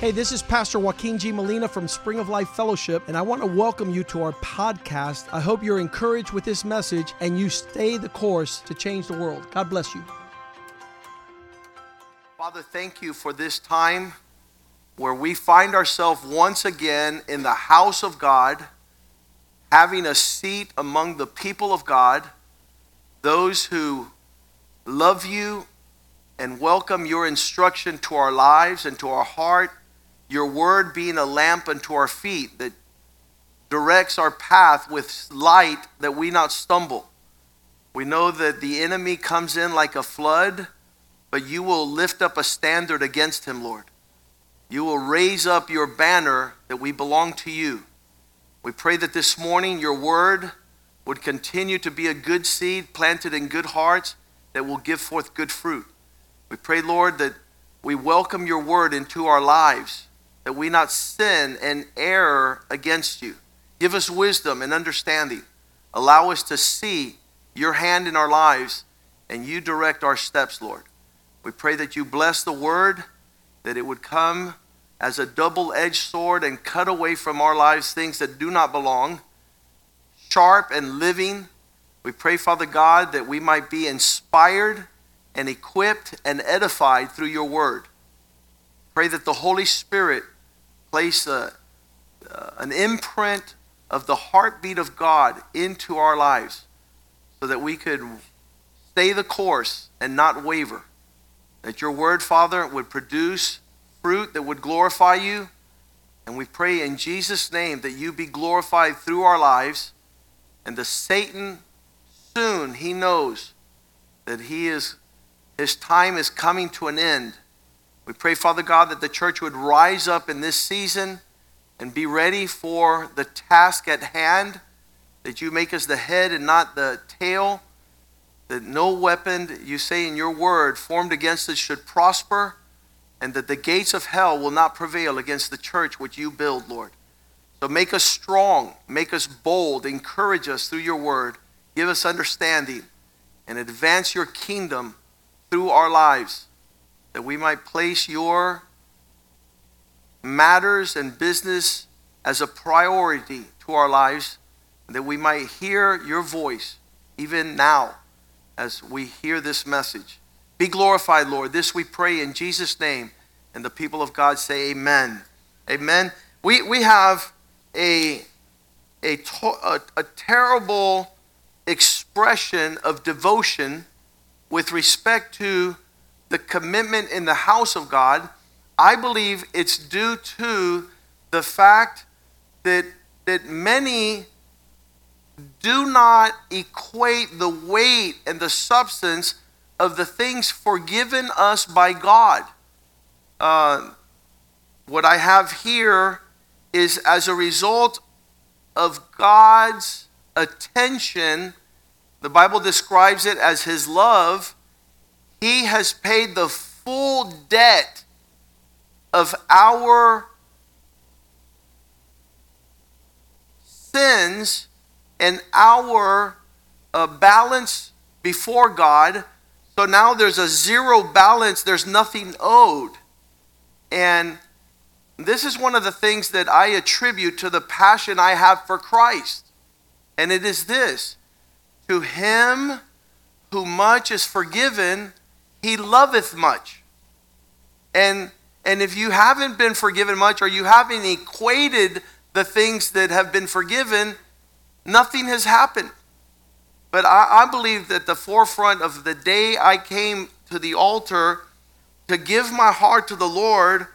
Hey, this is Pastor Joaquin G. Molina from Spring of Life Fellowship, and I want to welcome you to our podcast. I hope you're encouraged with this message and you stay the course to change the world. God bless you. Father, thank you for this time where we find ourselves once again in the house of God, having a seat among the people of God, those who love you and welcome your instruction to our lives and to our heart, your word being a lamp unto our feet that directs our path with light that we not stumble. We know that the enemy comes in like a flood, but you will lift up a standard against him, Lord. You will raise up your banner that we belong to you. We pray that this morning your word would continue to be a good seed planted in good hearts that will give forth good fruit. We pray, Lord, that we welcome your word into our lives, that we not sin and err against you. Give us wisdom and understanding. Allow us to see your hand in our lives, and you direct our steps, Lord. We pray that you bless the word, that it would come as a double-edged sword and cut away from our lives things that do not belong, sharp and living. We pray, Father God, that we might be inspired and equipped and edified through your word. Pray that the Holy Spirit place an imprint of the heartbeat of God into our lives so that we could stay the course and not waver. That your word, Father, would produce fruit that would glorify you. And we pray in Jesus' name that you be glorified through our lives, and that Satan, soon he knows that his time is coming to an end. We pray, Father God, that the church would rise up in this season and be ready for the task at hand, that you make us the head and not the tail, that no weapon, you say in your word, formed against us should prosper, and that the gates of hell will not prevail against the church which you build, Lord. So make us strong, make us bold, encourage us through your word, give us understanding, and advance your kingdom through our lives, that we might place your matters and business as a priority to our lives, and that we might hear your voice even now as we hear this message. Be glorified, Lord. This we pray in Jesus' name, and the people of God say amen. Amen. We have a terrible expression of devotion with respect to the commitment in the house of God. I believe it's due to the fact that many do not equate the weight and the substance of the things forgiven us by God. What I have here is as a result of God's attention. The Bible describes it as his love. He has paid the full debt of our sins and our balance before God. So now there's a zero balance. There's nothing owed. And this is one of the things that I attribute to the passion I have for Christ. And it is this: to him who much is forgiven, he loveth much. And if you haven't been forgiven much, or you haven't equated the things that have been forgiven, nothing has happened. But I believe that the forefront of the day I came to the altar to give my heart to the Lord,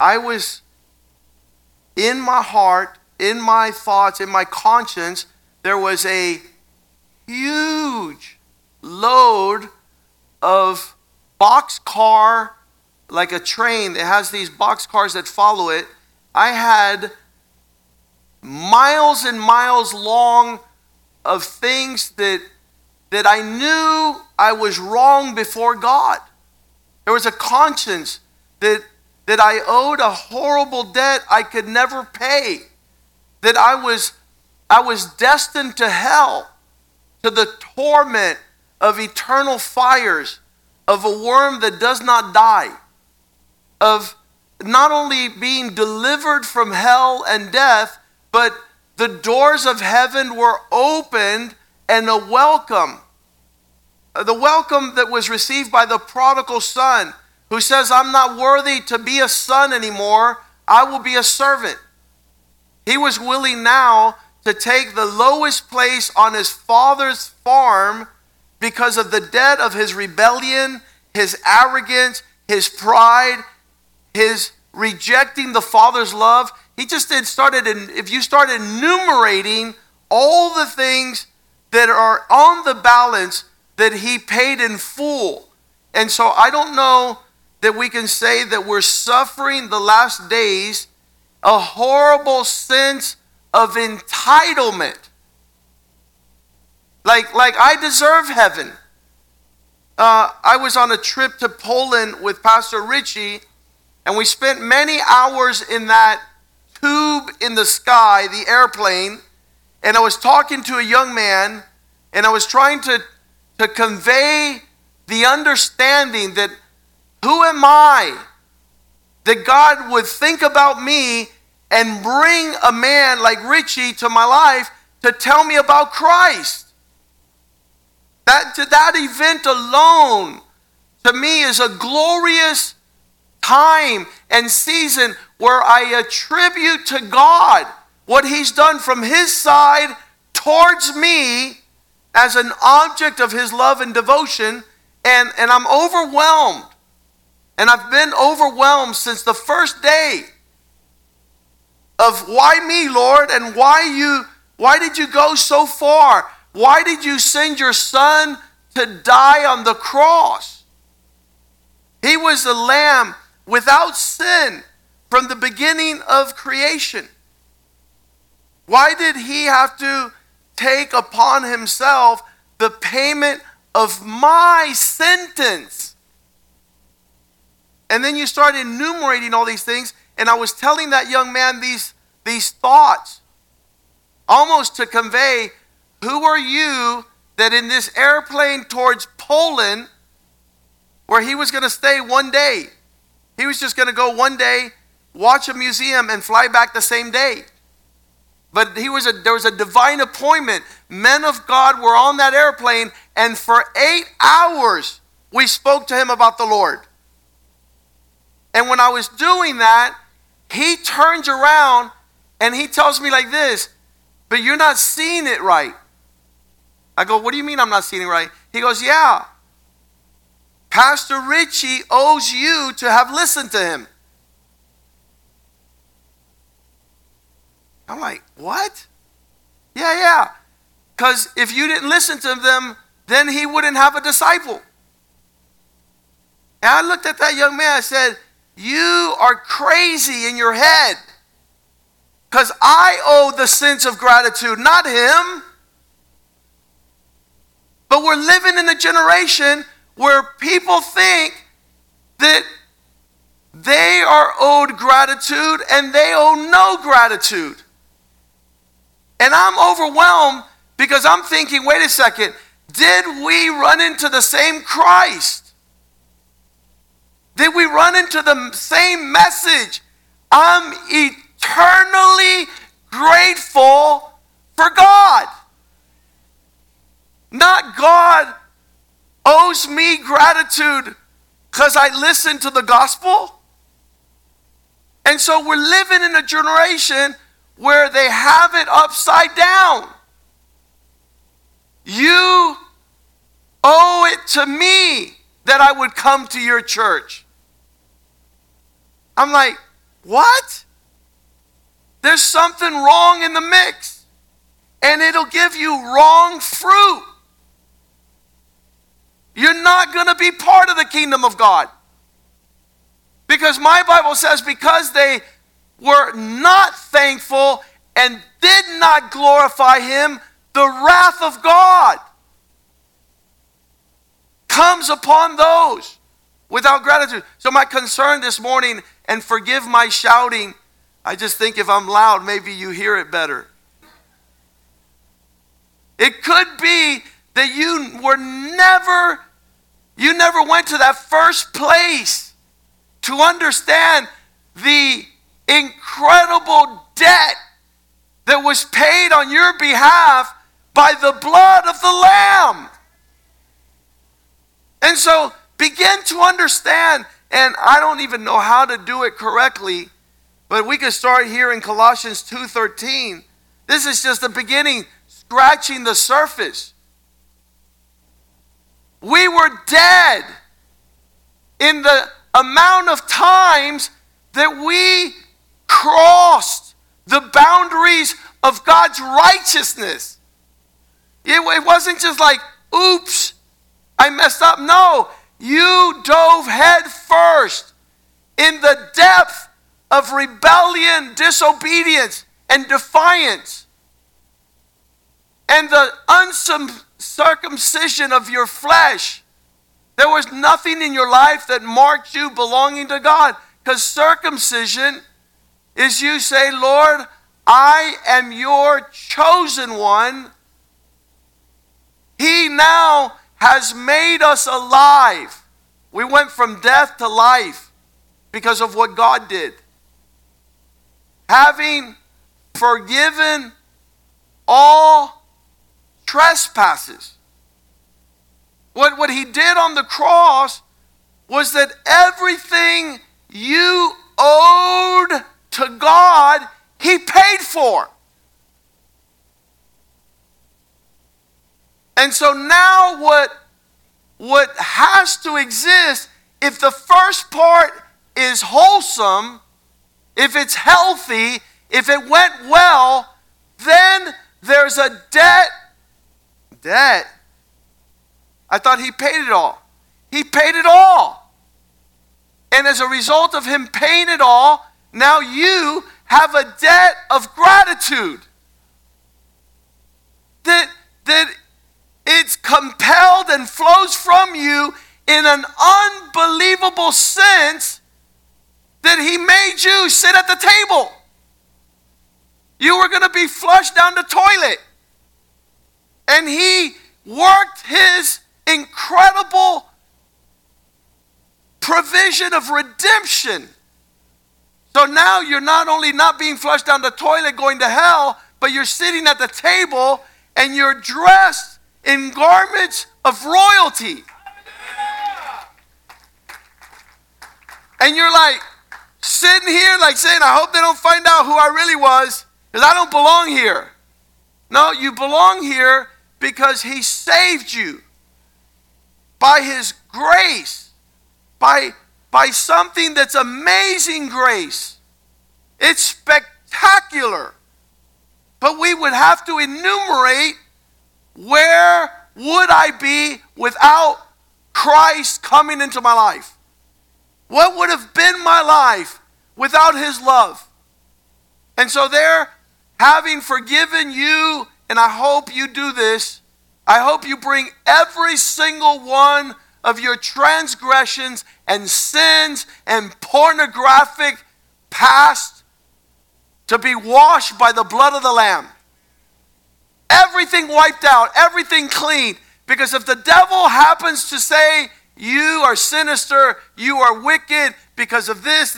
I was in my heart, in my thoughts, in my conscience, there was a huge load of boxcar, like a train that has these boxcars that follow it. I had miles and miles long of things that I knew I was wrong before God. There was a conscience that I owed a horrible debt I could never pay, that I was destined to hell, to the torment of eternal fires, of a worm that does not die, of not only being delivered from hell and death, but the doors of heaven were opened and a welcome. The welcome that was received by the prodigal son, who says, I'm not worthy to be a son anymore. I will be a servant. He was willing now to take the lowest place on his father's farm because of the debt of his rebellion, his arrogance, his pride, his rejecting the father's love. He just if you start enumerating all the things that are on the balance that he paid in full. And so I don't know that we can say that we're suffering the last days a horrible sense of entitlement. Like I deserve heaven. I was on a trip to Poland with Pastor Richie, and we spent many hours in that tube in the sky, the airplane, and I was talking to a young man, and I was trying to convey the understanding that who am I that God would think about me and bring a man like Richie to my life to tell me about Christ. That event alone to me is a glorious time and season where I attribute to God what he's done from his side towards me as an object of his love and devotion, and I'm overwhelmed. And I've been overwhelmed since the first day of why me, Lord, and why did you go so far? Why did you send your son to die on the cross? He was the lamb without sin from the beginning of creation. Why did he have to take upon himself the payment of my sentence? And then you start enumerating all these things. And I was telling that young man these thoughts, almost to convey, who are you that in this airplane towards Poland, where he was going to stay one day, he was just going to go one day, watch a museum, and fly back the same day. But there was a divine appointment. Men of God were on that airplane, and for 8 hours we spoke to him about the Lord. And when I was doing that, he turns around and he tells me like this, but you're not seeing it right. I go, what do you mean I'm not seeing it right? He goes, yeah. Pastor Richie owes you to have listened to him. I'm like, what? Yeah. Because if you didn't listen to them, then he wouldn't have a disciple. And I looked at that young man, I said, you are crazy in your head, because I owe the sense of gratitude, not him. But we're living in a generation where people think that they are owed gratitude and they owe no gratitude. And I'm overwhelmed because I'm thinking, wait a second, did we run into the same Christ? Did we run into the same message? I'm eternally grateful for God. Not God owes me gratitude because I listened to the gospel. And so we're living in a generation where they have it upside down. You owe it to me that I would come to your church. I'm like, what? There's something wrong in the mix. And it'll give you wrong fruit. You're not going to be part of the kingdom of God. Because my Bible says, because they were not thankful and did not glorify him, the wrath of God comes upon those without gratitude. So my concern this morning, and forgive my shouting, I just think if I'm loud, maybe you hear it better. It could be that you never went to that first place to understand the incredible debt that was paid on your behalf by the blood of the Lamb. And so begin to understand, and I don't even know how to do it correctly, but we could start here in Colossians 2:13. This is just the beginning, scratching the surface. We were dead in the amount of times that we crossed the boundaries of God's righteousness. It wasn't just like, oops, I messed up. No, you dove head first in the depth of rebellion, disobedience, and defiance. And the uncircumcision of your flesh. There was nothing in your life that marked you belonging to God. Because circumcision is you say, Lord, I am your chosen one. He now has made us alive. We went from death to life because of what God did. Having forgiven all trespasses. What he did on the cross was that everything you owed to God, he paid for. And so now what has to exist, if the first part is wholesome, if it's healthy, if it went well, then there's a debt. I thought he paid it all. He paid it all. And as a result of him paying it all, now you have a debt of gratitude. That it's compelled and flows from you in an unbelievable sense that he made you sit at the table. You were going to be flushed down the toilet. And he worked his incredible provision of redemption. So now you're not only not being flushed down the toilet going to hell, but you're sitting at the table and you're dressed in garments of royalty. And you're like sitting here like saying, I hope they don't find out who I really was, because I don't belong here. No, you belong here because he saved you by his grace, by something that's amazing grace. It's spectacular. But we would have to enumerate, where would I be without Christ coming into my life? What would have been my life without his love? And so there, having forgiven you, and I hope you do this, I hope you bring every single one of your transgressions and sins and pornographic past to be washed by the blood of the Lamb. Everything wiped out, everything clean. Because if the devil happens to say, you are sinister, you are wicked because of this,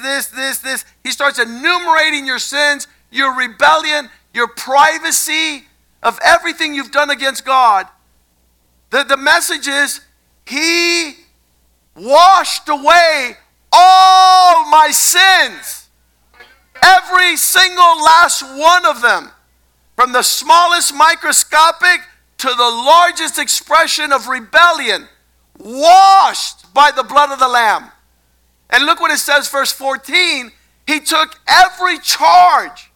he starts enumerating your sins, your rebellion, your privacy of everything you've done against God. The message is, he washed away all my sins. Every single last one of them. From the smallest microscopic to the largest expression of rebellion, washed by the blood of the Lamb. And look what it says, verse 14. He took every charge.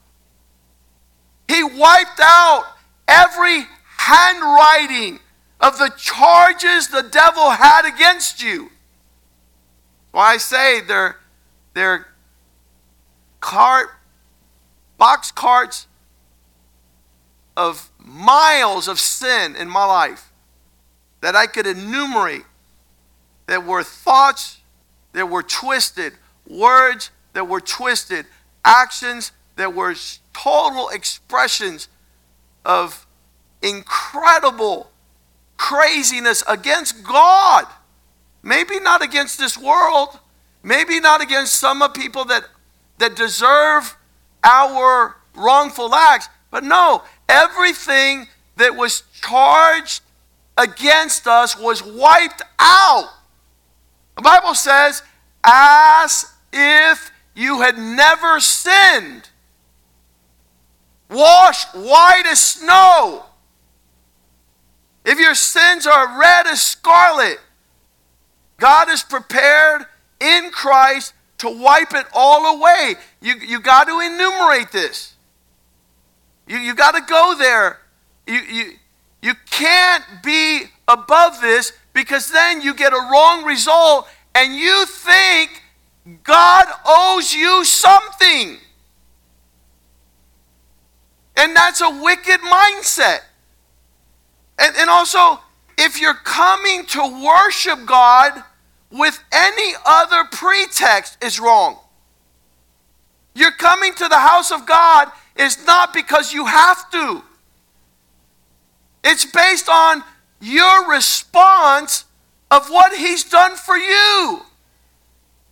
He wiped out every handwriting of the charges the devil had against you. Well, I say their box carts of miles of sin in my life that I could enumerate, that were thoughts that were twisted, words that were twisted, actions that were total expressions of incredible craziness against God. Maybe not against this world, maybe not against some of people that that deserve our wrongful acts. But no, everything that was charged against us was wiped out. The Bible says, as if you had never sinned, washed white as snow. If your sins are red as scarlet, God is prepared in Christ to wipe it all away. You got to enumerate this. You got to go there. You can't be above this, because then you get a wrong result and you think God owes you something. And that's a wicked mindset. And also, if you're coming to worship God with any other pretext, it's wrong. You're coming to the house of God is not because you have to. It's based on your response of what He's done for you.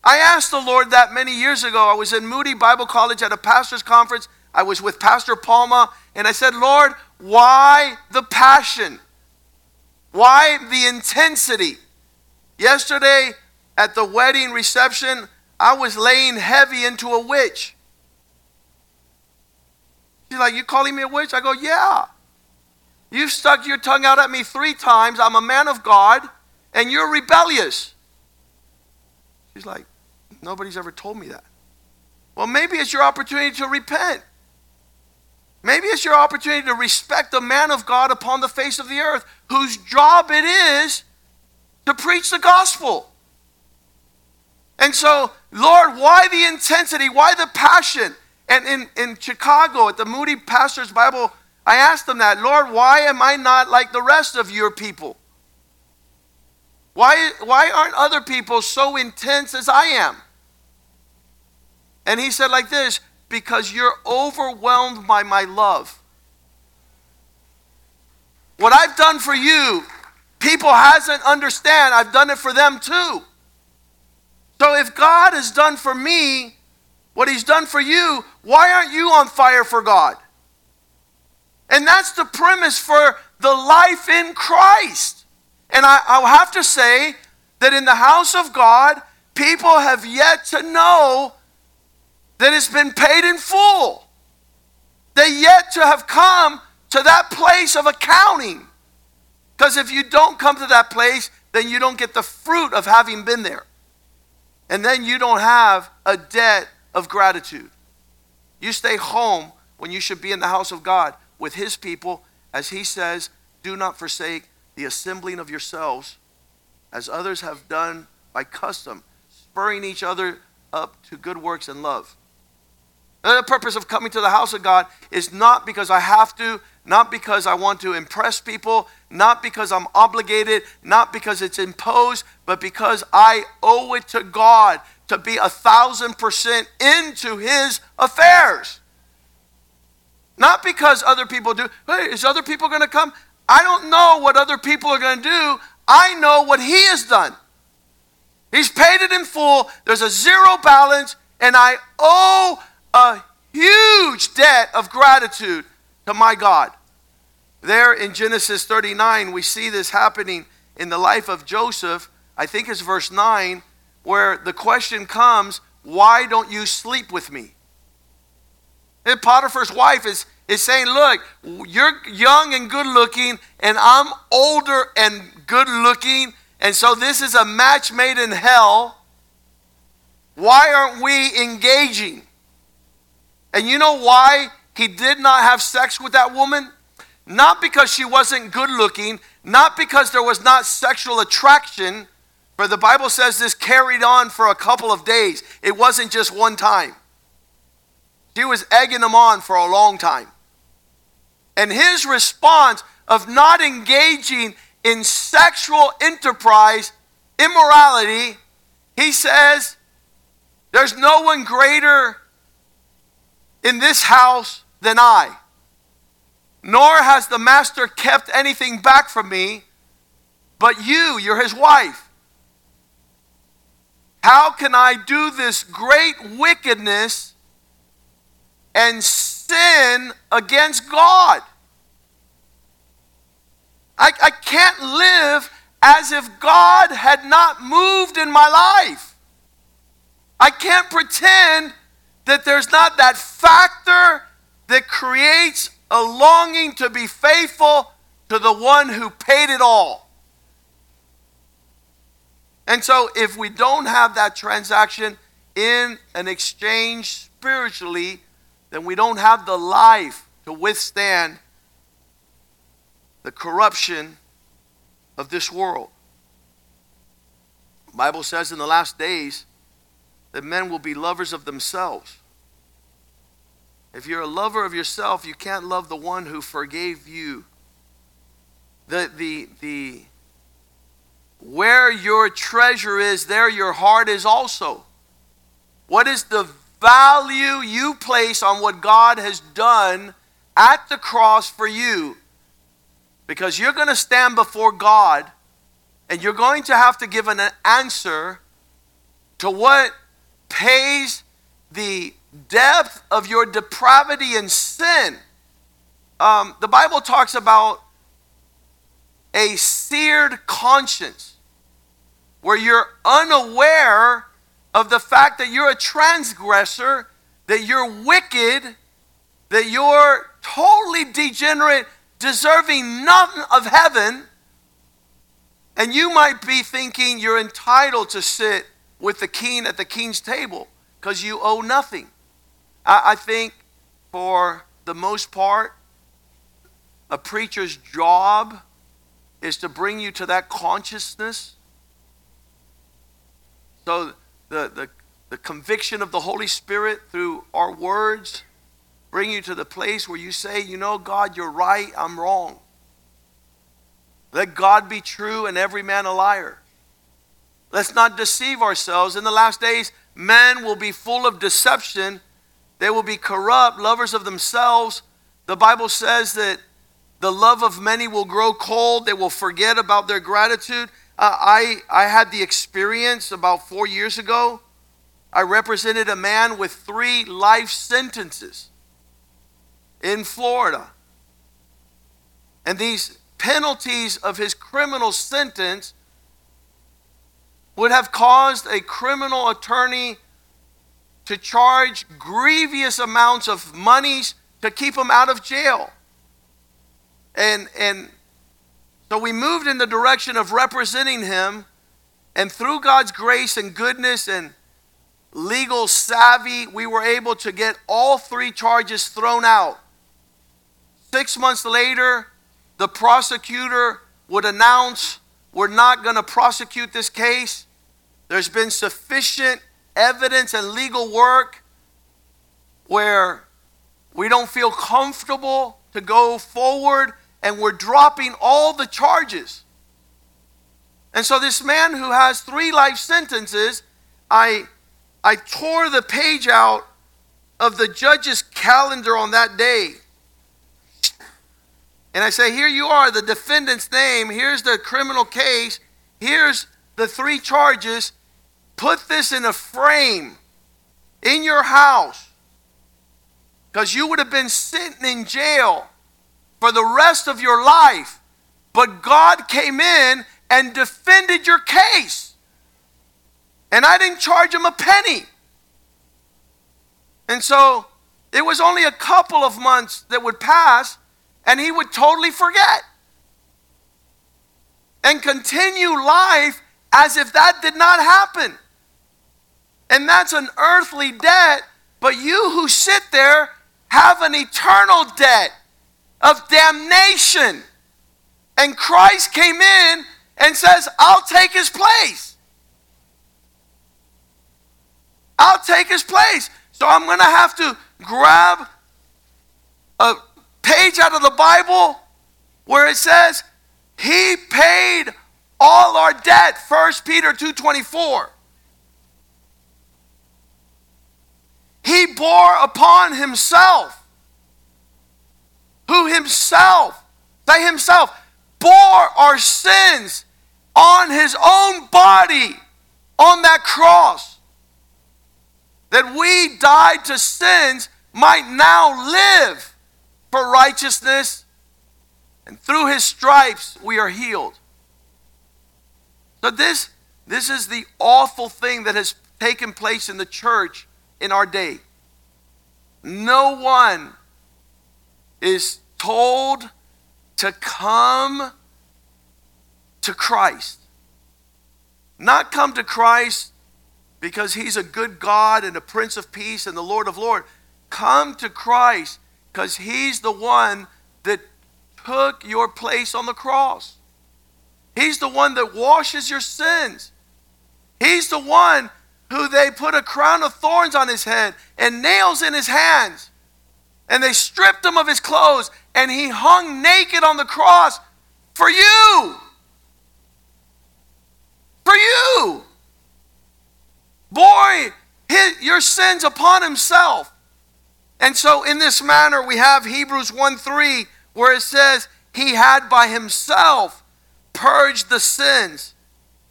I asked the Lord that many years ago. I was in Moody Bible College at a pastor's conference. I was with Pastor Palma, and I said, Lord, why the passion? Why the intensity? Yesterday at the wedding reception, I was laying heavy into a witch. She's like, you calling me a witch? I go, yeah. You've stuck your tongue out at me 3 times. I'm a man of God, and you're rebellious. She's like, nobody's ever told me that. Well, maybe it's your opportunity to repent. Maybe it's your opportunity to respect the man of God upon the face of the earth, whose job it is to preach the gospel. And so, Lord, why the intensity? Why the passion? And in Chicago, at the Moody Pastor's Bible, I asked them that. Lord, why am I not like the rest of your people? Why aren't other people so intense as I am? And he said like this, because you're overwhelmed by my love. What I've done for you, people hasn't understand. I've done it for them too. So if God has done for me what He's done for you, why aren't you on fire for God? And that's the premise for the life in Christ. And I'll have to say that in the house of God, people have yet to know that it's been paid in full. They yet to have come to that place of accounting. Because if you don't come to that place, then you don't get the fruit of having been there. And then you don't have a debt of gratitude. You stay home when you should be in the house of God with His people, as He says, do not forsake the assembling of yourselves, as others have done by custom, spurring each other up to good works and love. The purpose of coming to the house of God is not because I have to, not because I want to impress people, not because I'm obligated, not because it's imposed, but because I owe it to God to be 1,000% into His affairs. Not because other people do. Hey, is other people going to come? I don't know what other people are going to do. I know what He has done. He's paid it in full. There's a zero balance, and I owe a huge debt of gratitude to my God. There in Genesis 39, we see this happening in the life of Joseph. I think it's verse 9, where the question comes, why don't you sleep with me? And Potiphar's wife is saying, look, you're young and good looking, and I'm older and good looking, and so this is a match made in hell. Why aren't we engaging? And you know why he did not have sex with that woman? Not because she wasn't good looking, not because there was not sexual attraction, but the Bible says this carried on for a couple of days. It wasn't just one time. She was egging him on for a long time. And his response of not engaging in sexual enterprise, immorality, he says, there's no one greater in this house than I, nor has the master kept anything back from me, but you're his wife. How can I do this great wickedness and sin against God. I can't live as if God had not moved in my life. I can't pretend that there's not that factor that creates a longing to be faithful to the one who paid it all. And so if we don't have that transaction in an exchange spiritually, then we don't have the life to withstand the corruption of this world. The Bible says in the last days that men will be lovers of themselves. If you're a lover of yourself, you can't love the one who forgave you. Where your treasure is, there your heart is also. What is the value you place on what God has done at the cross for you? Because you're going to stand before God and you're going to have to give an answer to what pays the depth of your depravity and sin. The Bible talks about a seared conscience where you're unaware of the fact that you're a transgressor, that you're wicked, that you're totally degenerate, deserving nothing of heaven, and you might be thinking you're entitled to sit with the king at the king's table because you owe nothing. I think for the most part, a preacher's job is to bring you to that consciousness. So the conviction of the Holy Spirit through our words bring you to the place where you say, you know, God, you're right, I'm wrong. Let God be true and every man a liar. Let's not deceive ourselves. In the last days, men will be full of deception. They will be corrupt, lovers of themselves. The Bible says that the love of many will grow cold. They will forget about their gratitude. I had the experience about 4 years ago. I represented a man with 3 life sentences in Florida. And these penalties of his criminal sentence would have caused a criminal attorney to charge grievous amounts of monies to keep him out of jail. And so we moved in the direction of representing him, and through God's grace and goodness and legal savvy, we were able to get all 3 charges thrown out. 6 months later, the prosecutor would announce, we're not going to prosecute this case. There's been sufficient evidence and legal work where we don't feel comfortable to go forward, and we're dropping all the charges. And so this man who has 3 life sentences, I tore the page out of the judge's calendar on that day. And I say, here you are, the defendant's name, here's the criminal case, here's the 3 charges. Put this in a frame in your house, because you would have been sitting in jail for the rest of your life, but God came in and defended your case. And I didn't charge him a penny. And so it was only a couple of months that would pass, and he would totally forget and continue life as if that did not happen. And that's an earthly debt, but you who sit there have an eternal debt of damnation. And Christ came in and says, I'll take his place. I'll take his place. So I'm going to have to grab a page out of the Bible where it says, he paid all our debt, 1 Peter 2:24. He bore upon himself, who himself, say himself, bore our sins on his own body on that cross. That we died to sins might now live for righteousness, and through his stripes we are healed. So this is the awful thing that has taken place in the church in our day. No one is told to come to Christ. Not come to Christ because he's a good God and a Prince of Peace and the Lord of Lords. Come to Christ because he's the one that took your place on the cross. He's the one that washes your sins. He's the one who they put a crown of thorns on his head and nails in his hands. And they stripped him of his clothes and he hung naked on the cross for you. For you. Boy, your sins upon himself. And so in this manner we have Hebrews 1:3 where it says, he had by himself purged the sins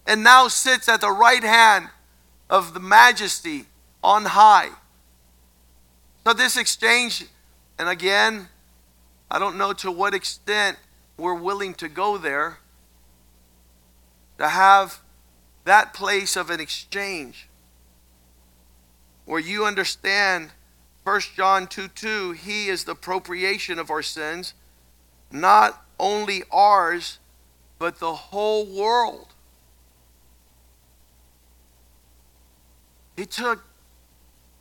and now sits at the right hand of the majesty on high. So this exchange, and again, I don't know to what extent we're willing to go there to have that place of an exchange where you understand 1 John 2:2, he is the appropriation of our sins, not only ours, but the whole world. He took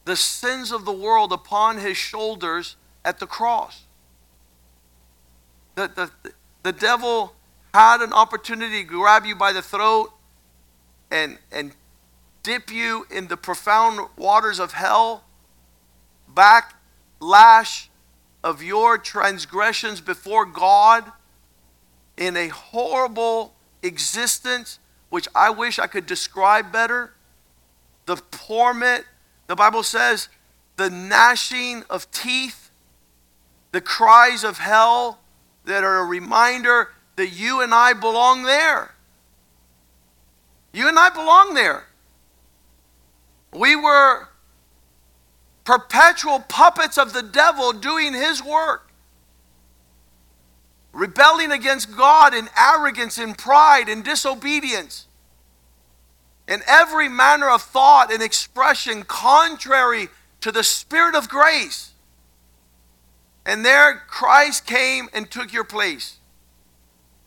the sins of the world upon his shoulders at the cross. The devil had an opportunity to grab you by the throat and dip you in the profound waters of hell, backlash of your transgressions before God in a horrible existence, which I wish I could describe better. The torment, the Bible says, the gnashing of teeth, the cries of hell that are a reminder that you and I belong there. You and I belong there. We were perpetual puppets of the devil doing his work, rebelling against God in arrogance, in pride, in disobedience, in every manner of thought and expression contrary to the Spirit of grace. And there Christ came and took your place.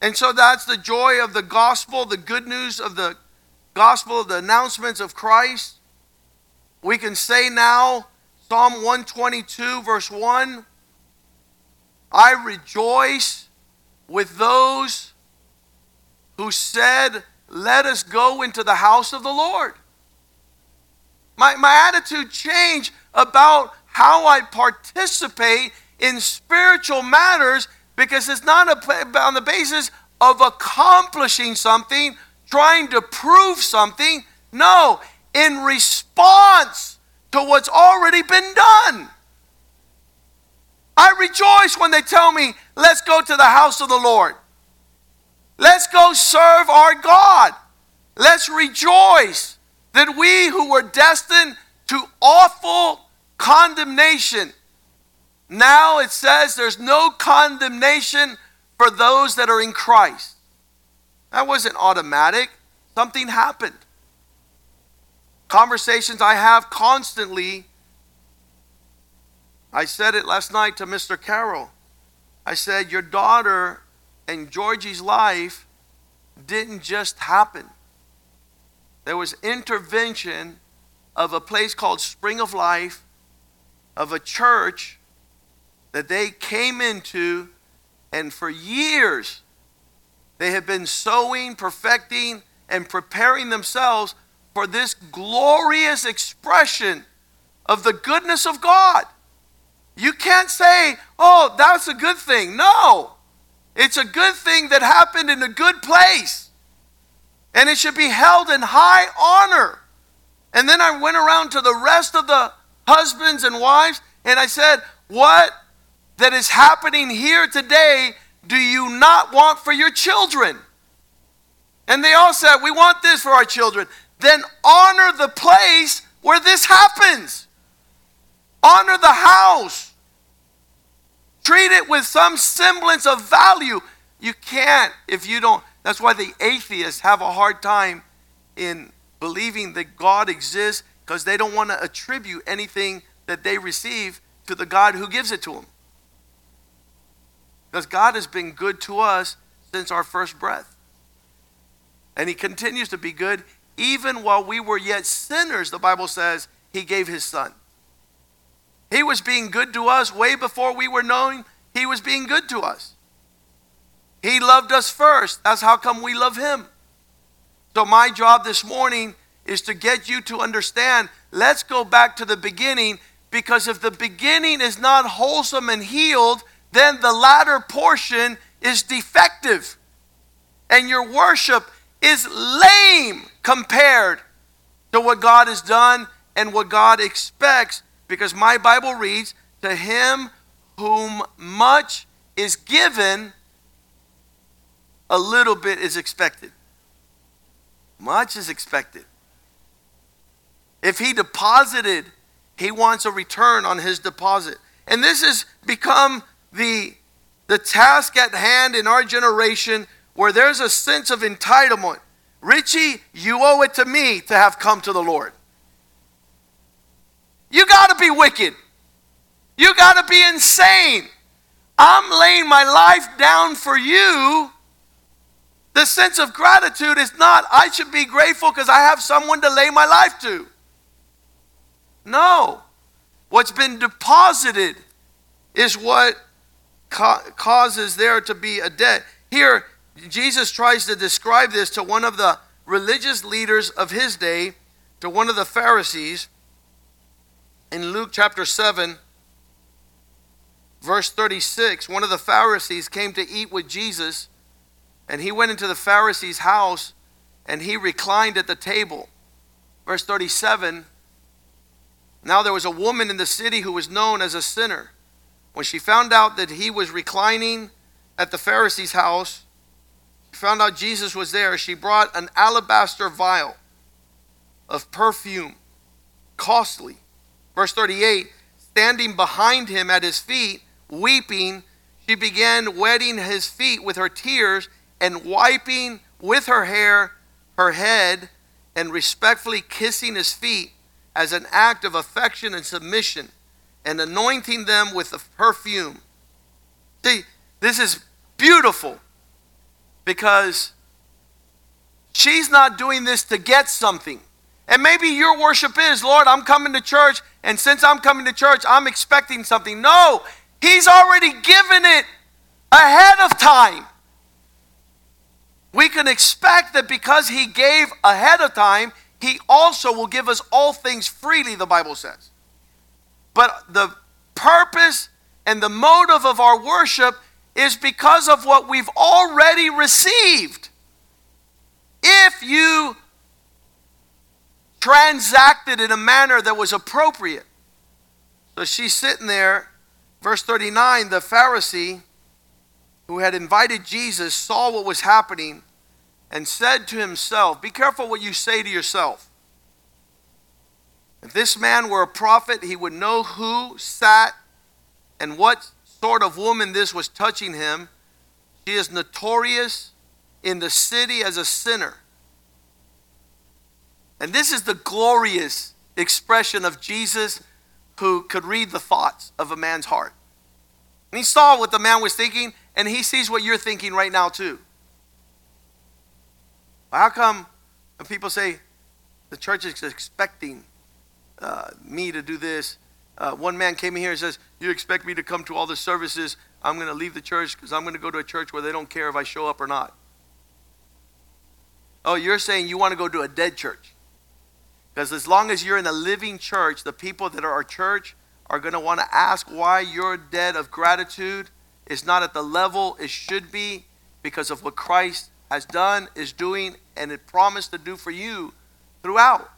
And so that's the joy of the gospel, the good news of the gospel, the announcements of Christ. We can say now, Psalm 122 verse 1, I rejoice with those who said, let us go into the house of the Lord. My attitude changed about how I participate in spiritual matters, because it's not on the basis of accomplishing something, trying to prove something. No, in response to what's already been done. I rejoice when they tell me, let's go to the house of the Lord. Let's go serve our God. Let's rejoice that we who were destined to awful condemnation, now it says there's no condemnation for those that are in Christ. That wasn't automatic. Something happened. Conversations I have constantly, I said it last night to Mr. Carroll. I said, your daughter and Georgie's life didn't just happen. There was intervention of a place called Spring of Life, of a church that they came into, and for years they have been sowing, perfecting, and preparing themselves for this glorious expression of the goodness of God. You can't say, oh, that's a good thing. No, it's a good thing that happened in a good place, and it should be held in high honor. And then I went around to the rest of the husbands and wives, and I said, what that is happening here today do you not want for your children? And they all said, we want this for our children. Then honor the place where this happens. Honor the house. Treat it with some semblance of value. You can't if you don't. That's why the atheists have a hard time in believing that God exists, because they don't want to attribute anything that they receive to the God who gives it to them. Because God has been good to us since our first breath. And he continues to be good. Even while we were yet sinners, the Bible says, he gave his son. He was being good to us way before we were known. He was being good to us. He loved us first. That's how come we love him. So my job this morning is to get you to understand, let's go back to the beginning, because if the beginning is not wholesome and healed, then the latter portion is defective. And your worship is lame compared to what God has done and what God expects. Because my Bible reads, to him whom much is given, a little bit is expected. Much is expected. If he deposited, he wants a return on his deposit. And this has become the task at hand in our generation, where there's a sense of entitlement. Richie, you owe it to me to have come to the Lord. You got to be wicked. You got to be insane. I'm laying my life down for you. The sense of gratitude is not, I should be grateful because I have someone to lay my life to. No. What's been deposited is what causes there to be a debt. Here, Jesus tries to describe this to one of the religious leaders of his day, to one of the Pharisees, in Luke chapter 7, verse 36. One of the Pharisees came to eat with Jesus, and he went into the Pharisee's house, and he reclined at the table. Verse 37, now there was a woman in the city who was known as a sinner. When she found out that he was reclining at the Pharisee's house, found out Jesus was there, she brought an alabaster vial of perfume, costly. Verse 38, standing behind him at his feet, weeping, she began wetting his feet with her tears and wiping with her hair her head and respectfully kissing his feet as an act of affection and submission, and anointing them with the perfume. See, this is beautiful. Because she's not doing this to get something. And maybe your worship is, Lord, I'm coming to church, and since I'm coming to church, I'm expecting something. No, he's already given it ahead of time. We can expect that because he gave ahead of time, he also will give us all things freely, the Bible says. But the purpose and the motive of our worship is because of what we've already received. If you transacted in a manner that was appropriate. So she's sitting there, verse 39, the Pharisee who had invited Jesus saw what was happening and said to himself, be careful what you say to yourself. If this man were a prophet, he would know who sat and what sort of woman this was touching him. She is notorious in the city as a sinner. And this is the glorious expression of Jesus, who could read the thoughts of a man's heart. And he saw what the man was thinking, and he sees what you're thinking right now too. How come when people say the church is expecting me to do this? One man came in here and says, you expect me to come to all the services. I'm going to leave the church because I'm going to go to a church where they don't care if I show up or not. Oh, you're saying you want to go to a dead church. Because as long as you're in a living church, the people that are our church are going to want to ask why your debt of gratitude is not at the level it should be, because of what Christ has done, is doing, and it promised to do for you throughout.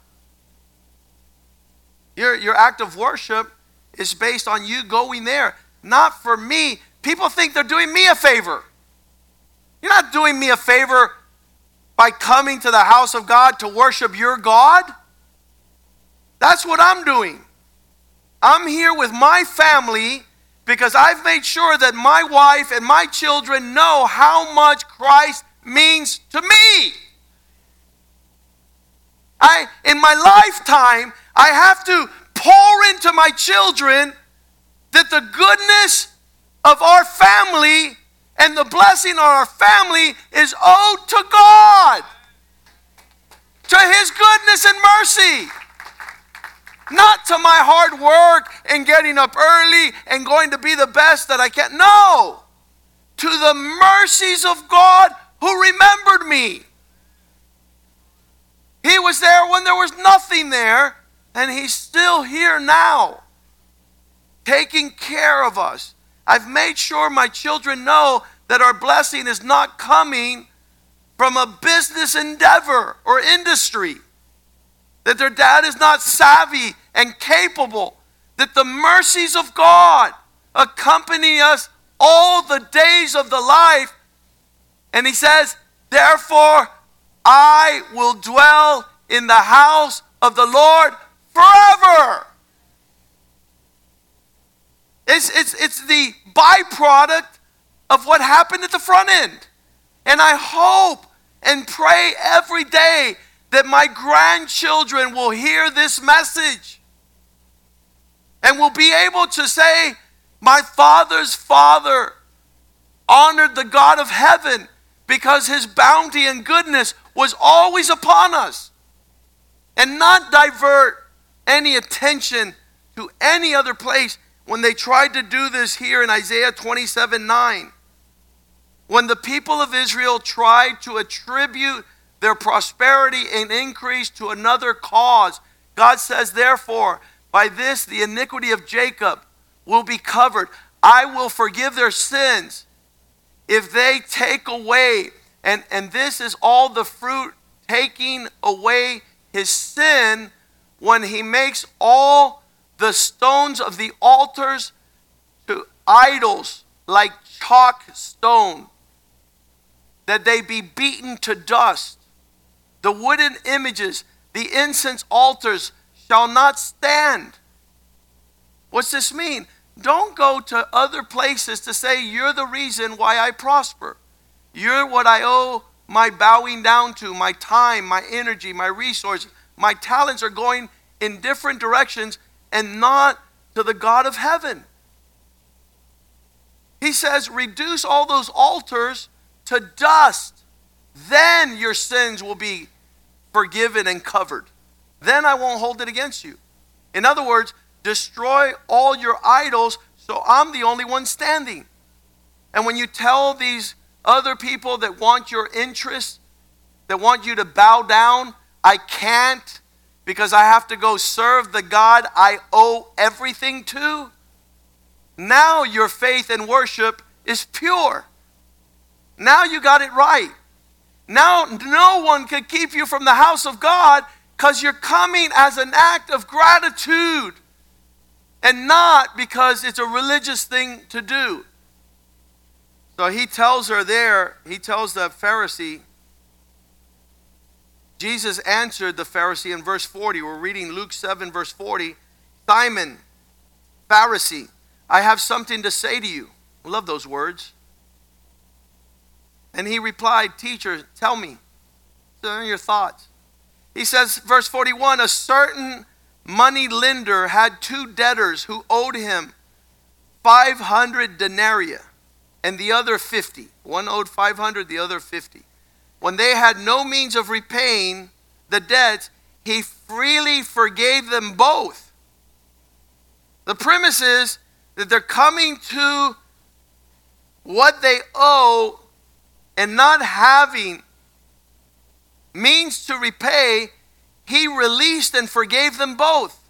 Your act of worship is based on you going there, not for me. People think they're doing me a favor. You're not doing me a favor by coming to the house of God to worship your God. That's what I'm doing. I'm here with my family because I've made sure that my wife and my children know how much Christ means to me. In my lifetime, I have to pour into my children that the goodness of our family and the blessing on our family is owed to God, to His goodness and mercy, not to my hard work and getting up early and going to be the best that I can. No, to the mercies of God who remembered me. He was there when there was nothing there, and He's still here now, taking care of us. I've made sure my children know that our blessing is not coming from a business endeavor or industry, that their dad is not savvy and capable, that the mercies of God accompany us all the days of the life. And He says, therefore, I will dwell in the house of the Lord forever. It's the byproduct of what happened at the front end. And I hope and pray every day that my grandchildren will hear this message and will be able to say, my father's father honored the God of heaven because His bounty and goodness was always upon us, and not divert any attention to any other place when they tried to do this here in Isaiah 27:9. When the people of Israel tried to attribute their prosperity and increase to another cause, God says, therefore, by this the iniquity of Jacob will be covered. I will forgive their sins if they take away, and this is all the fruit, taking away his sin, when He makes all the stones of the altars to idols like chalk stone, that they be beaten to dust. The wooden images, the incense altars shall not stand. What's this mean? Don't go to other places to say, you're the reason why I prosper. You're what I owe my bowing down to, my time, my energy, my resources. My talents are going in different directions and not to the God of heaven. He says, reduce all those altars to dust. Then your sins will be forgiven and covered. Then I won't hold it against you. In other words, destroy all your idols so I'm the only one standing. And when you tell these other people that want your interests, that want you to bow down, I can't because I have to go serve the God I owe everything to, now your faith and worship is pure. Now you got it right. Now no one could keep you from the house of God because you're coming as an act of gratitude and not because it's a religious thing to do. So He tells her there, He tells the Pharisee, Jesus answered the Pharisee in verse 40. We're reading Luke 7, verse 40. Simon, Pharisee, I have something to say to you. I love those words. And he replied, teacher, tell me. What are your thoughts? He says, verse 41, a certain money lender had two debtors who owed him 500 denarii and the other 50. One owed 500, the other 50. When they had no means of repaying the debts, he freely forgave them both. The premise is that they're coming to what they owe and not having means to repay, he released and forgave them both.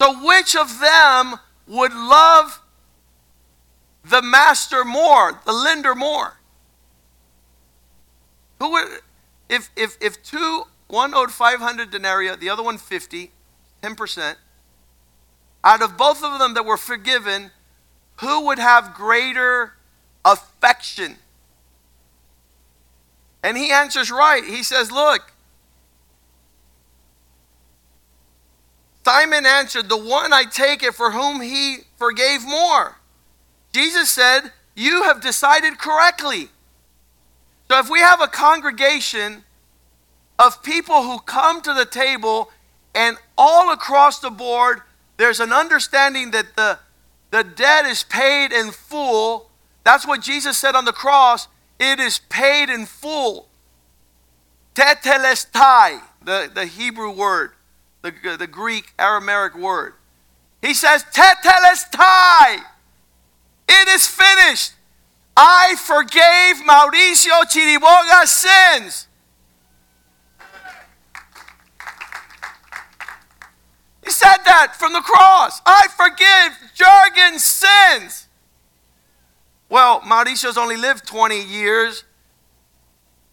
So which of them would love the master more, the lender more? Who would, if two, one owed 500 denarii, the other one 50, 10%, out of both of them that were forgiven, who would have greater affection? And he answers right. He says, look, Simon answered, "The one I take it for whom he forgave more." Jesus said, "You have decided correctly." So if we have a congregation of people who come to the table and all across the board, there's an understanding that the debt is paid in full. That's what Jesus said on the cross. It is paid in full. Tetelestai, the Hebrew word, the Greek Aramaic word. He says, tetelestai, it is finished. I forgave Mauricio Chiriboga's sins. He said that from the cross. I forgive Jurgen's sins. Well, Mauricio's only lived 20 years.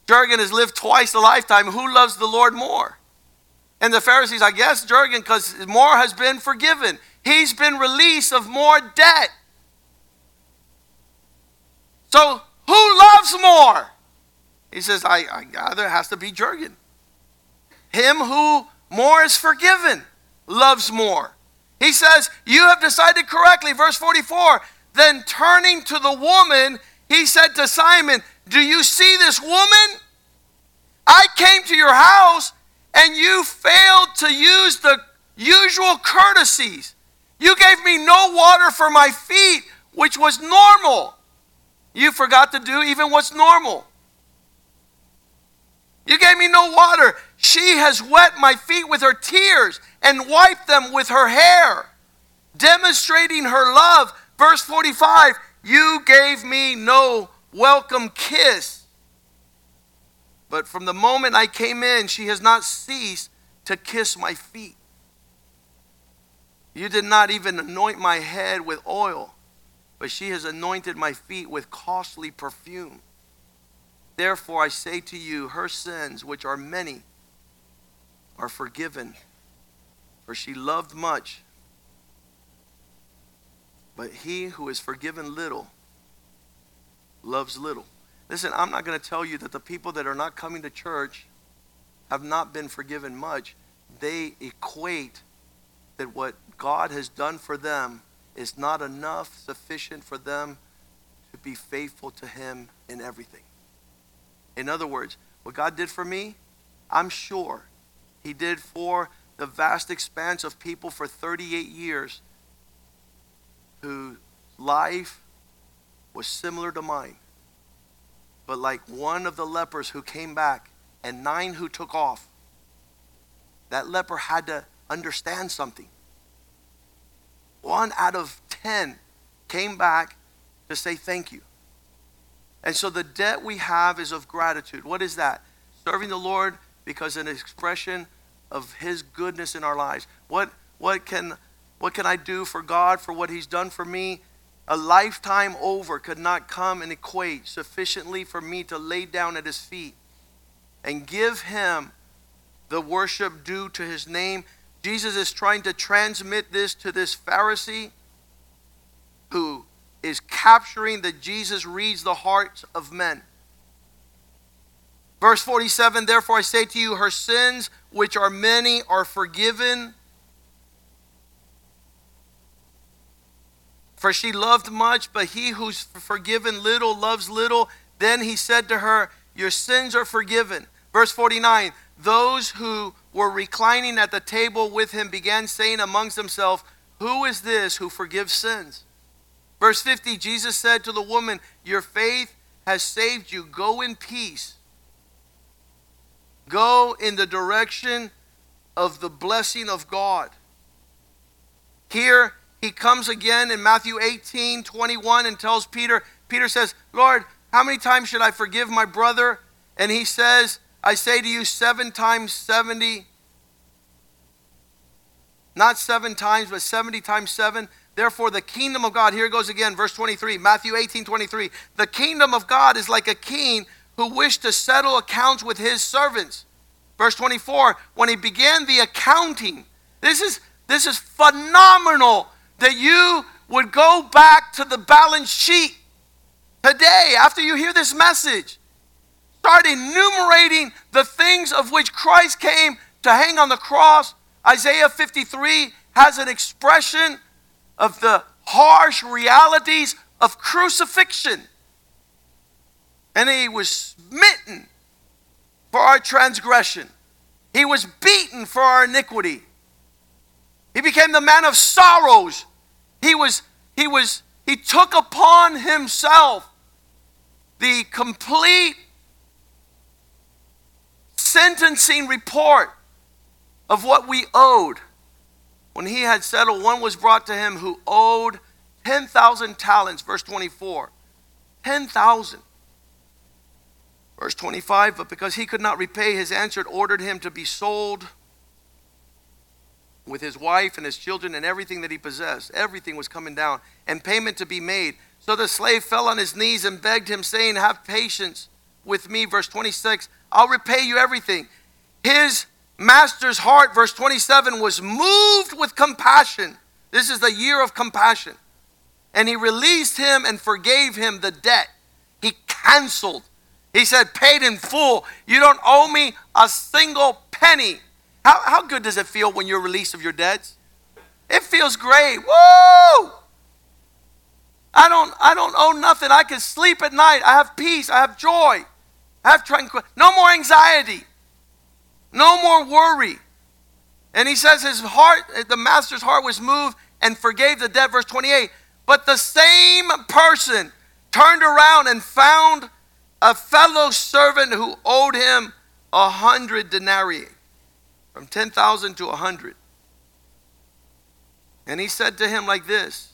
Jurgen has lived twice the lifetime. Who loves the Lord more? And the Pharisees, I guess, Jurgen, because more has been forgiven. He's been released of more debt. So who loves more? He says, I gather it has to be Jurgen. Him who more is forgiven loves more. He says, you have decided correctly. Verse 44, then turning to the woman, he said to Simon, do you see this woman? I came to your house and you failed to use the usual courtesies. You gave me no water for my feet, which was normal. You forgot to do even what's normal. You gave me no water. She has wet my feet with her tears and wiped them with her hair, demonstrating her love. Verse 45, you gave me no welcome kiss. But from the moment I came in, she has not ceased to kiss my feet. You did not even anoint my head with oil, but she has anointed my feet with costly perfume. Therefore, I say to you, her sins, which are many, are forgiven, for she loved much. But he who is forgiven little loves little. Listen, I'm not going to tell you that the people that are not coming to church have not been forgiven much. They equate that what God has done for them is not enough, sufficient for them to be faithful to him in everything. In other words, what God did for me, I'm sure he did for the vast expanse of people for 38 years whose life was similar to mine. But like one of the lepers who came back and 9 who took off, that leper had to understand something. 1 out of 10 came back to say thank you. And so the debt we have is of gratitude. What is that? Serving the Lord because an expression of his goodness in our lives. What can I do for God for what he's done for me? A lifetime over could not come and equate sufficiently for me to lay down at his feet and give him the worship due to his name. Jesus is trying to transmit this to this Pharisee who is capturing that Jesus reads the hearts of men. Verse 47, therefore I say to you, her sins, which are many, are forgiven. For she loved much, but he who's forgiven little loves little. Then he said to her, your sins are forgiven. Verse 49, those who were reclining at the table with him began saying amongst themselves, who is this who forgives sins? Verse 50, Jesus said to the woman, your faith has saved you. Go in peace. Go in the direction of the blessing of God. Here he comes again in Matthew 18:21 and tells Peter, Peter says, Lord, how many times should I forgive my brother? And he says, I say to you, 7 times 70. Not 7 times, but 70 times 7. Therefore, the kingdom of God, here it goes again, verse 23, Matthew 18:23. The kingdom of God is like a king who wished to settle accounts with his servants. Verse 24, when he began the accounting, this is phenomenal that you would go back to the balance sheet today after you hear this message. Start enumerating the things of which Christ came to hang on the cross. Isaiah 53 has an expression of the harsh realities of crucifixion. And he was smitten for our transgression. He was beaten for our iniquity. He became the man of sorrows. He took upon himself the complete sentencing report of what we owed. When he had settled, one was brought to him who owed 10,000 talents, verse 24. 10,000. Verse 25, but because he could not repay, his answered ordered him to be sold with his wife and his children and everything that he possessed. Everything was coming down, and payment to be made. So the slave fell on his knees and begged him, saying, have patience with me, verse 26, I'll repay you everything. His master's heart, verse 27, was moved with compassion. This is the year of compassion. And he released him and forgave him the debt. He canceled. He said, paid in full. You don't owe me a single penny. How good does it feel when you're released of your debts? It feels great. Woo! I don't owe nothing. I can sleep at night. I have peace. I have joy. I have tranquility. No more anxiety. No more worry. And he says his heart, the master's heart was moved and forgave the debt. Verse 28. But the same person turned around and found a fellow servant who owed him 100 denarii. From 10,000 to 100. And he said to him like this.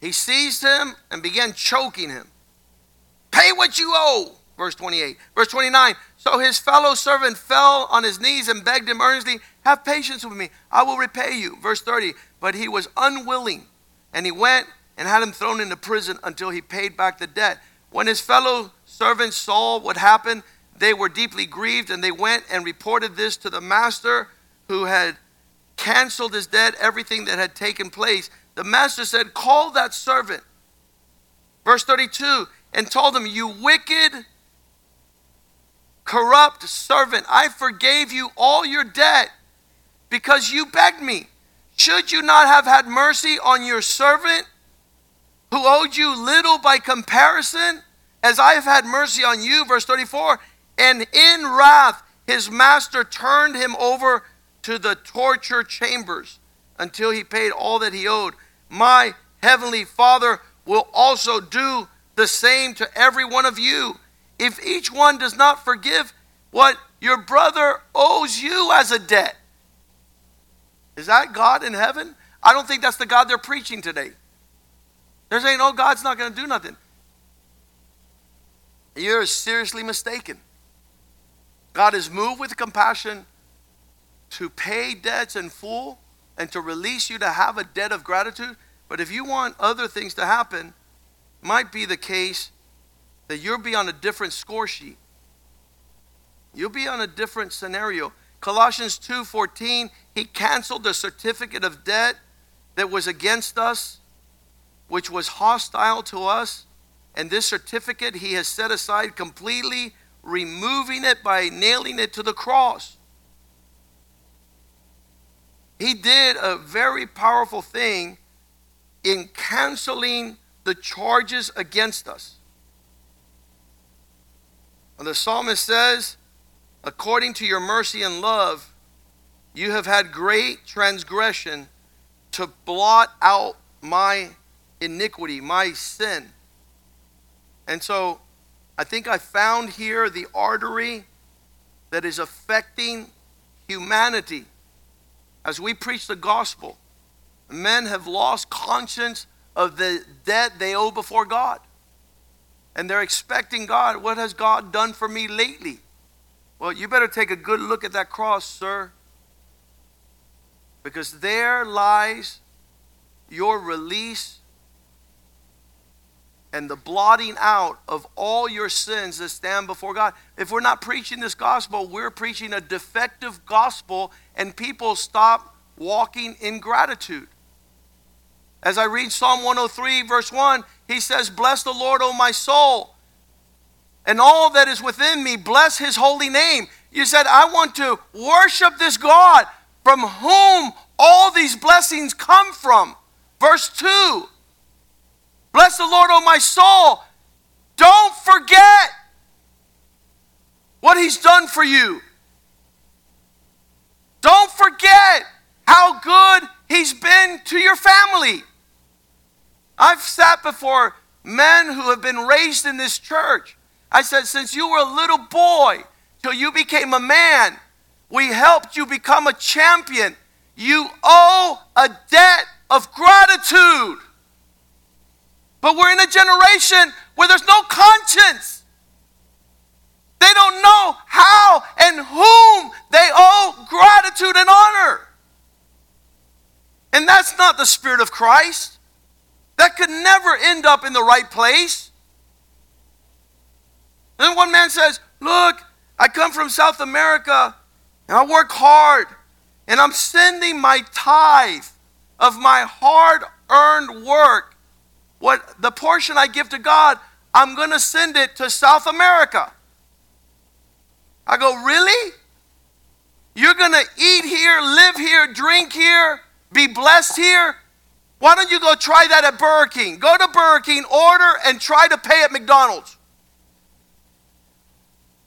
He seized him and began choking him. Pay what you owe, verse 28. Verse 29, so his fellow servant fell on his knees and begged him earnestly, have patience with me, I will repay you. Verse 30, but he was unwilling, and he went and had him thrown into prison until he paid back the debt. When his fellow servants saw what happened, they were deeply grieved, and they went and reported this to the master who had canceled his debt, everything that had taken place. The master said, call that servant. Verse 32, and told him, you wicked, corrupt servant, I forgave you all your debt because you begged me. Should you not have had mercy on your servant who owed you little by comparison, as I have had mercy on you? Verse 34, and in wrath his master turned him over to the torture chambers until he paid all that he owed. My heavenly Father will also do the same to every one of you, if each one does not forgive what your brother owes you as a debt. Is that God in heaven? I don't think that's the God they're preaching today. They're saying, oh, God's not going to do nothing. You're seriously mistaken. God is moved with compassion to pay debts in full and to release you to have a debt of gratitude. But if you want other things to happen, it might be the case that you'll be on a different score sheet. You'll be on a different scenario. Colossians 2:14, he canceled the certificate of debt that was against us, which was hostile to us. And this certificate he has set aside completely, removing it by nailing it to the cross. He did a very powerful thing in canceling the charges against us. And the psalmist says, according to your mercy and love, you have had great transgression to blot out my iniquity, my sin. And so I think I found here the artery that is affecting humanity. As we preach the gospel, men have lost conscience of the debt they owe before God. And they're expecting God, what has God done for me lately? Well, you better take a good look at that cross, sir. Because there lies your release and the blotting out of all your sins that stand before God. If we're not preaching this gospel, we're preaching a defective gospel, and people stop walking in gratitude. As I read Psalm 103, verse 1, he says, bless the Lord, O my soul, and all that is within me, bless his holy name. You said, I want to worship this God from whom all these blessings come from. Verse 2, bless the Lord, O my soul. Don't forget what he's done for you. Don't forget how good he's been to your family. I've sat before men who have been raised in this church. I said, since you were a little boy till you became a man, we helped you become a champion. You owe a debt of gratitude. But we're in a generation where there's no conscience. They don't know how and whom they owe gratitude and honor. And that's not the Spirit of Christ. That could never end up in the right place. Then one man says, look, I come from South America and I work hard and I'm sending my tithe of my hard-earned work. What the portion I give to God, I'm going to send it to South America. I go, really? You're going to eat here, live here, drink here, be blessed here? Why don't you go try that at Burger King? Go to Burger King, order, and try to pay at McDonald's.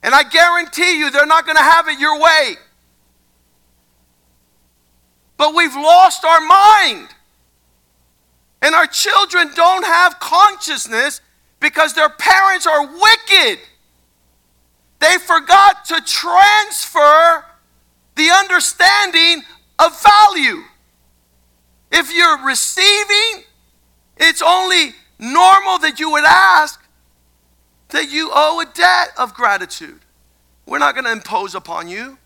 And I guarantee you they're not going to have it your way. But we've lost our mind. And our children don't have consciousness because their parents are wicked. They forgot to transfer the understanding of value. If you're receiving, it's only normal that you would ask that you owe a debt of gratitude. We're not going to impose upon you.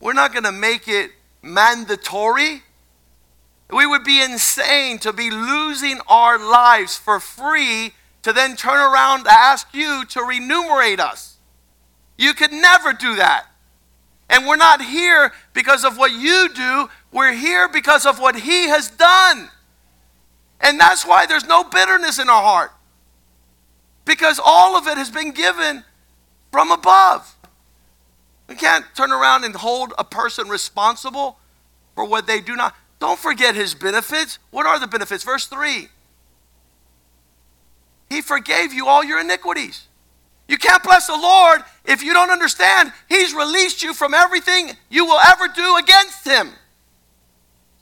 We're not going to make it mandatory. We would be insane to be losing our lives for free to then turn around to ask you to remunerate us. You could never do that. And we're not here because of what you do. We're here because of what he has done. And that's why there's no bitterness in our heart. Because all of it has been given from above. We can't turn around and hold a person responsible for what they do not. Don't forget his benefits. What are the benefits? Verse 3. He forgave you all your iniquities. You can't bless the Lord if you don't understand he's released you from everything you will ever do against him.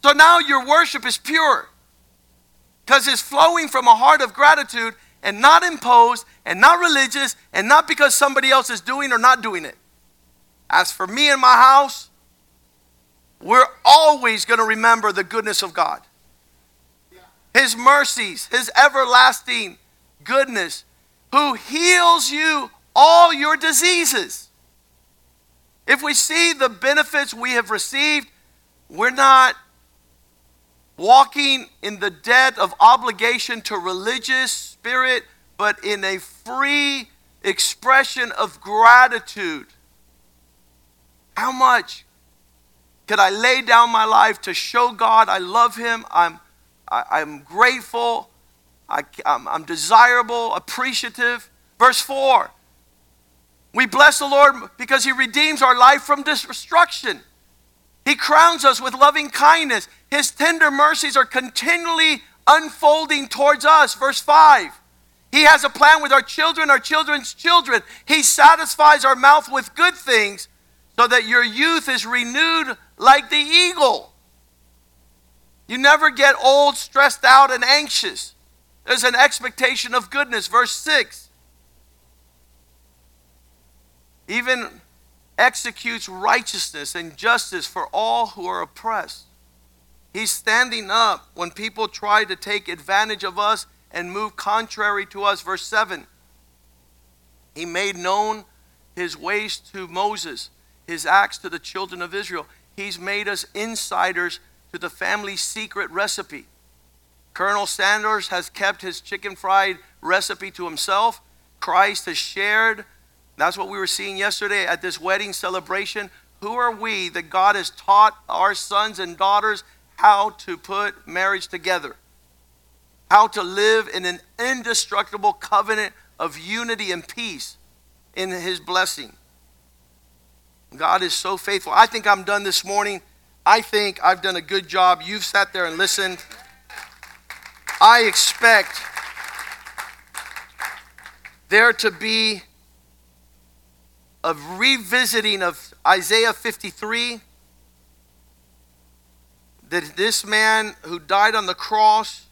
So now your worship is pure because it's flowing from a heart of gratitude and not imposed and not religious and not because somebody else is doing or not doing it. As for me and my house, we're always going to remember the goodness of God. His mercies, his everlasting goodness, who heals you all your diseases. If we see the benefits we have received, we're not walking in the debt of obligation to religious spirit, but in a free expression of gratitude. How much could I lay down my life to show God I love him, I'm grateful, I'm desirable, appreciative. Verse 4, we bless the Lord because he redeems our life from destruction. He crowns us with loving kindness. His tender mercies are continually unfolding towards us. Verse 5, he has a plan with our children, our children's children. He satisfies our mouth with good things so that your youth is renewed like the eagle. You never get old, stressed out, and anxious. There's an expectation of goodness. Verse 6. Even executes righteousness and justice for all who are oppressed. He's standing up when people try to take advantage of us and move contrary to us. Verse 7. He made known his ways to Moses, his acts to the children of Israel. He's made us insiders to the family secret recipe. Colonel Sanders has kept his chicken fried recipe to himself. Christ has shared. That's what we were seeing yesterday at this wedding celebration. Who are we that God has taught our sons and daughters how to put marriage together? How to live in an indestructible covenant of unity and peace. in his blessing. God is so faithful. I think I'm done this morning. I think I've done a good job. You've sat there and listened. I expect there to be a revisiting of Isaiah 53, that this man who died on the cross,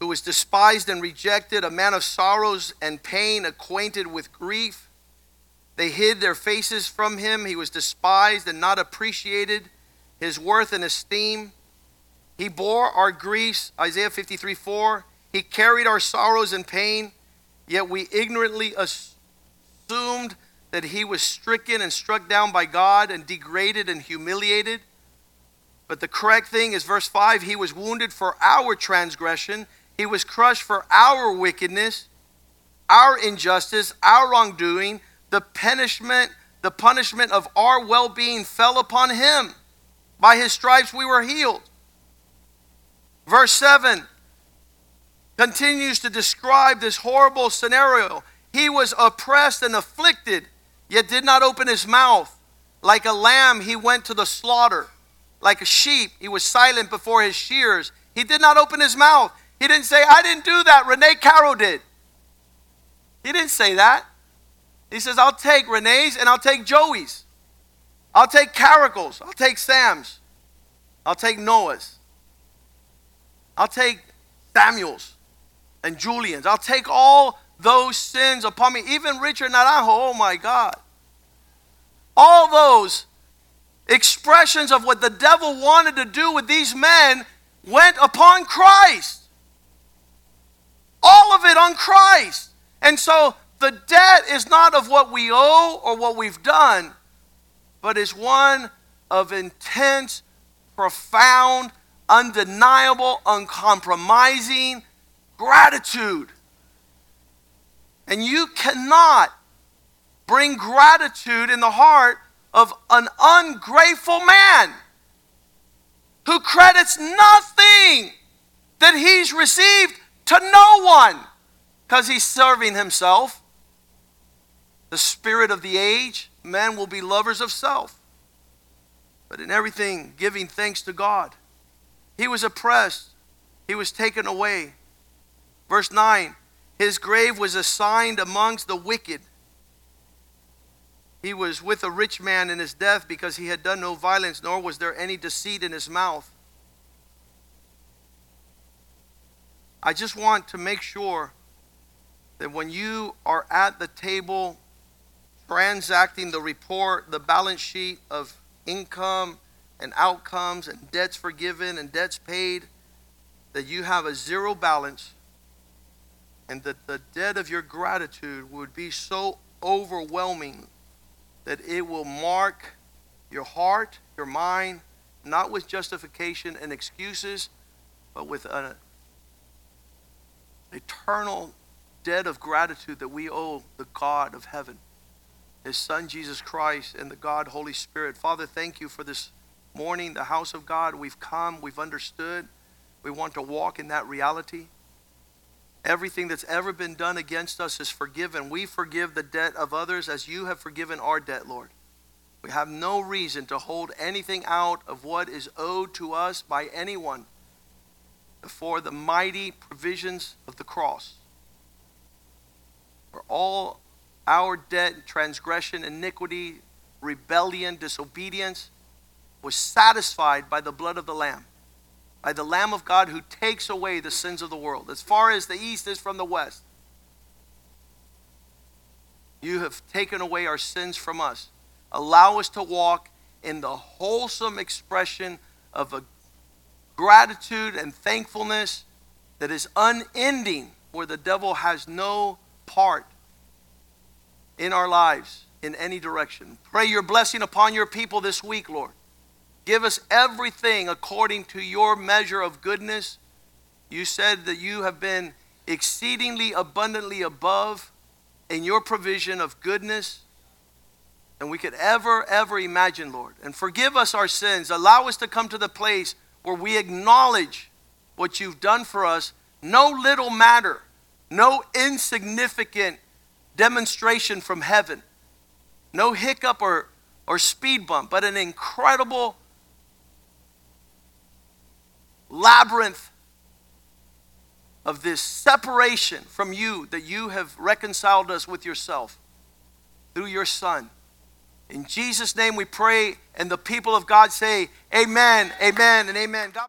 who was despised and rejected, a man of sorrows and pain, acquainted with grief. They hid their faces from him. He was despised and not appreciated, his worth and esteem. He bore our griefs, Isaiah 53:4. He carried our sorrows and pain, yet we ignorantly assumed that he was stricken and struck down by God and degraded and humiliated. But the correct thing is verse 5, he was wounded for our transgression. He was crushed for our wickedness, our injustice, our wrongdoing. The punishment of our well-being fell upon him. By his stripes we were healed. Verse 7 continues to describe this horrible scenario. He was oppressed and afflicted, yet did not open his mouth. Like a lamb, he went to the slaughter. Like a sheep, he was silent before his shears. He did not open his mouth. He didn't say, I didn't do that. Renee Carroll did. He didn't say that. He says, I'll take Renee's and I'll take Joey's. I'll take Caracle's. I'll take Sam's. I'll take Noah's. I'll take Samuel's and Julian's. I'll take all those sins upon me. Even Richard Naranjo, oh my God. All those expressions of what the devil wanted to do with these men went upon Christ. All of it on Christ. And so the debt is not of what we owe or what we've done, but is one of intense, profound, undeniable, uncompromising gratitude. And you cannot bring gratitude in the heart of an ungrateful man who credits nothing that he's received to no one because he's serving himself. The spirit of the age, men will be lovers of self, but in everything giving thanks to God. He was oppressed. He was taken away. Verse 9, his grave was assigned amongst the wicked. He was with a rich man in his death because he had done no violence, nor was there any deceit in his mouth. I just want to make sure that when you are at the table transacting the report, the balance sheet of income and outcomes and debts forgiven and debts paid, that you have a zero balance, and that the debt of your gratitude would be so overwhelming that it will mark your heart, your mind, not with justification and excuses, but with an eternal debt of gratitude that we owe the God of heaven, his Son Jesus Christ, and the God Holy Spirit. Father, thank you for this morning, the house of God. We've come, we've understood, we want to walk in that reality. Everything that's ever been done against us is forgiven. We forgive the debt of others as you have forgiven our debt, Lord. We have no reason to hold anything out of what is owed to us by anyone before the mighty provisions of the cross. For all our debt, transgression, iniquity, rebellion, disobedience was satisfied by the blood of the Lamb. By the Lamb of God who takes away the sins of the world. As far as the east is from the west, you have taken away our sins from us. Allow us to walk in the wholesome expression of a gratitude and thankfulness that is unending, where the devil has no part in our lives in any direction. Pray your blessing upon your people this week, Lord. Give us everything according to your measure of goodness. You said that you have been exceedingly abundantly above in your provision of goodness than we could ever imagine, Lord. And forgive us our sins. Allow us to come to the place where we acknowledge what you've done for us. No little matter, no insignificant demonstration from heaven. No hiccup or speed bump, but an incredible labyrinth of this separation from you, that you have reconciled us with yourself through your Son. In Jesus' name we pray, and the people of God say, amen, amen, and amen. God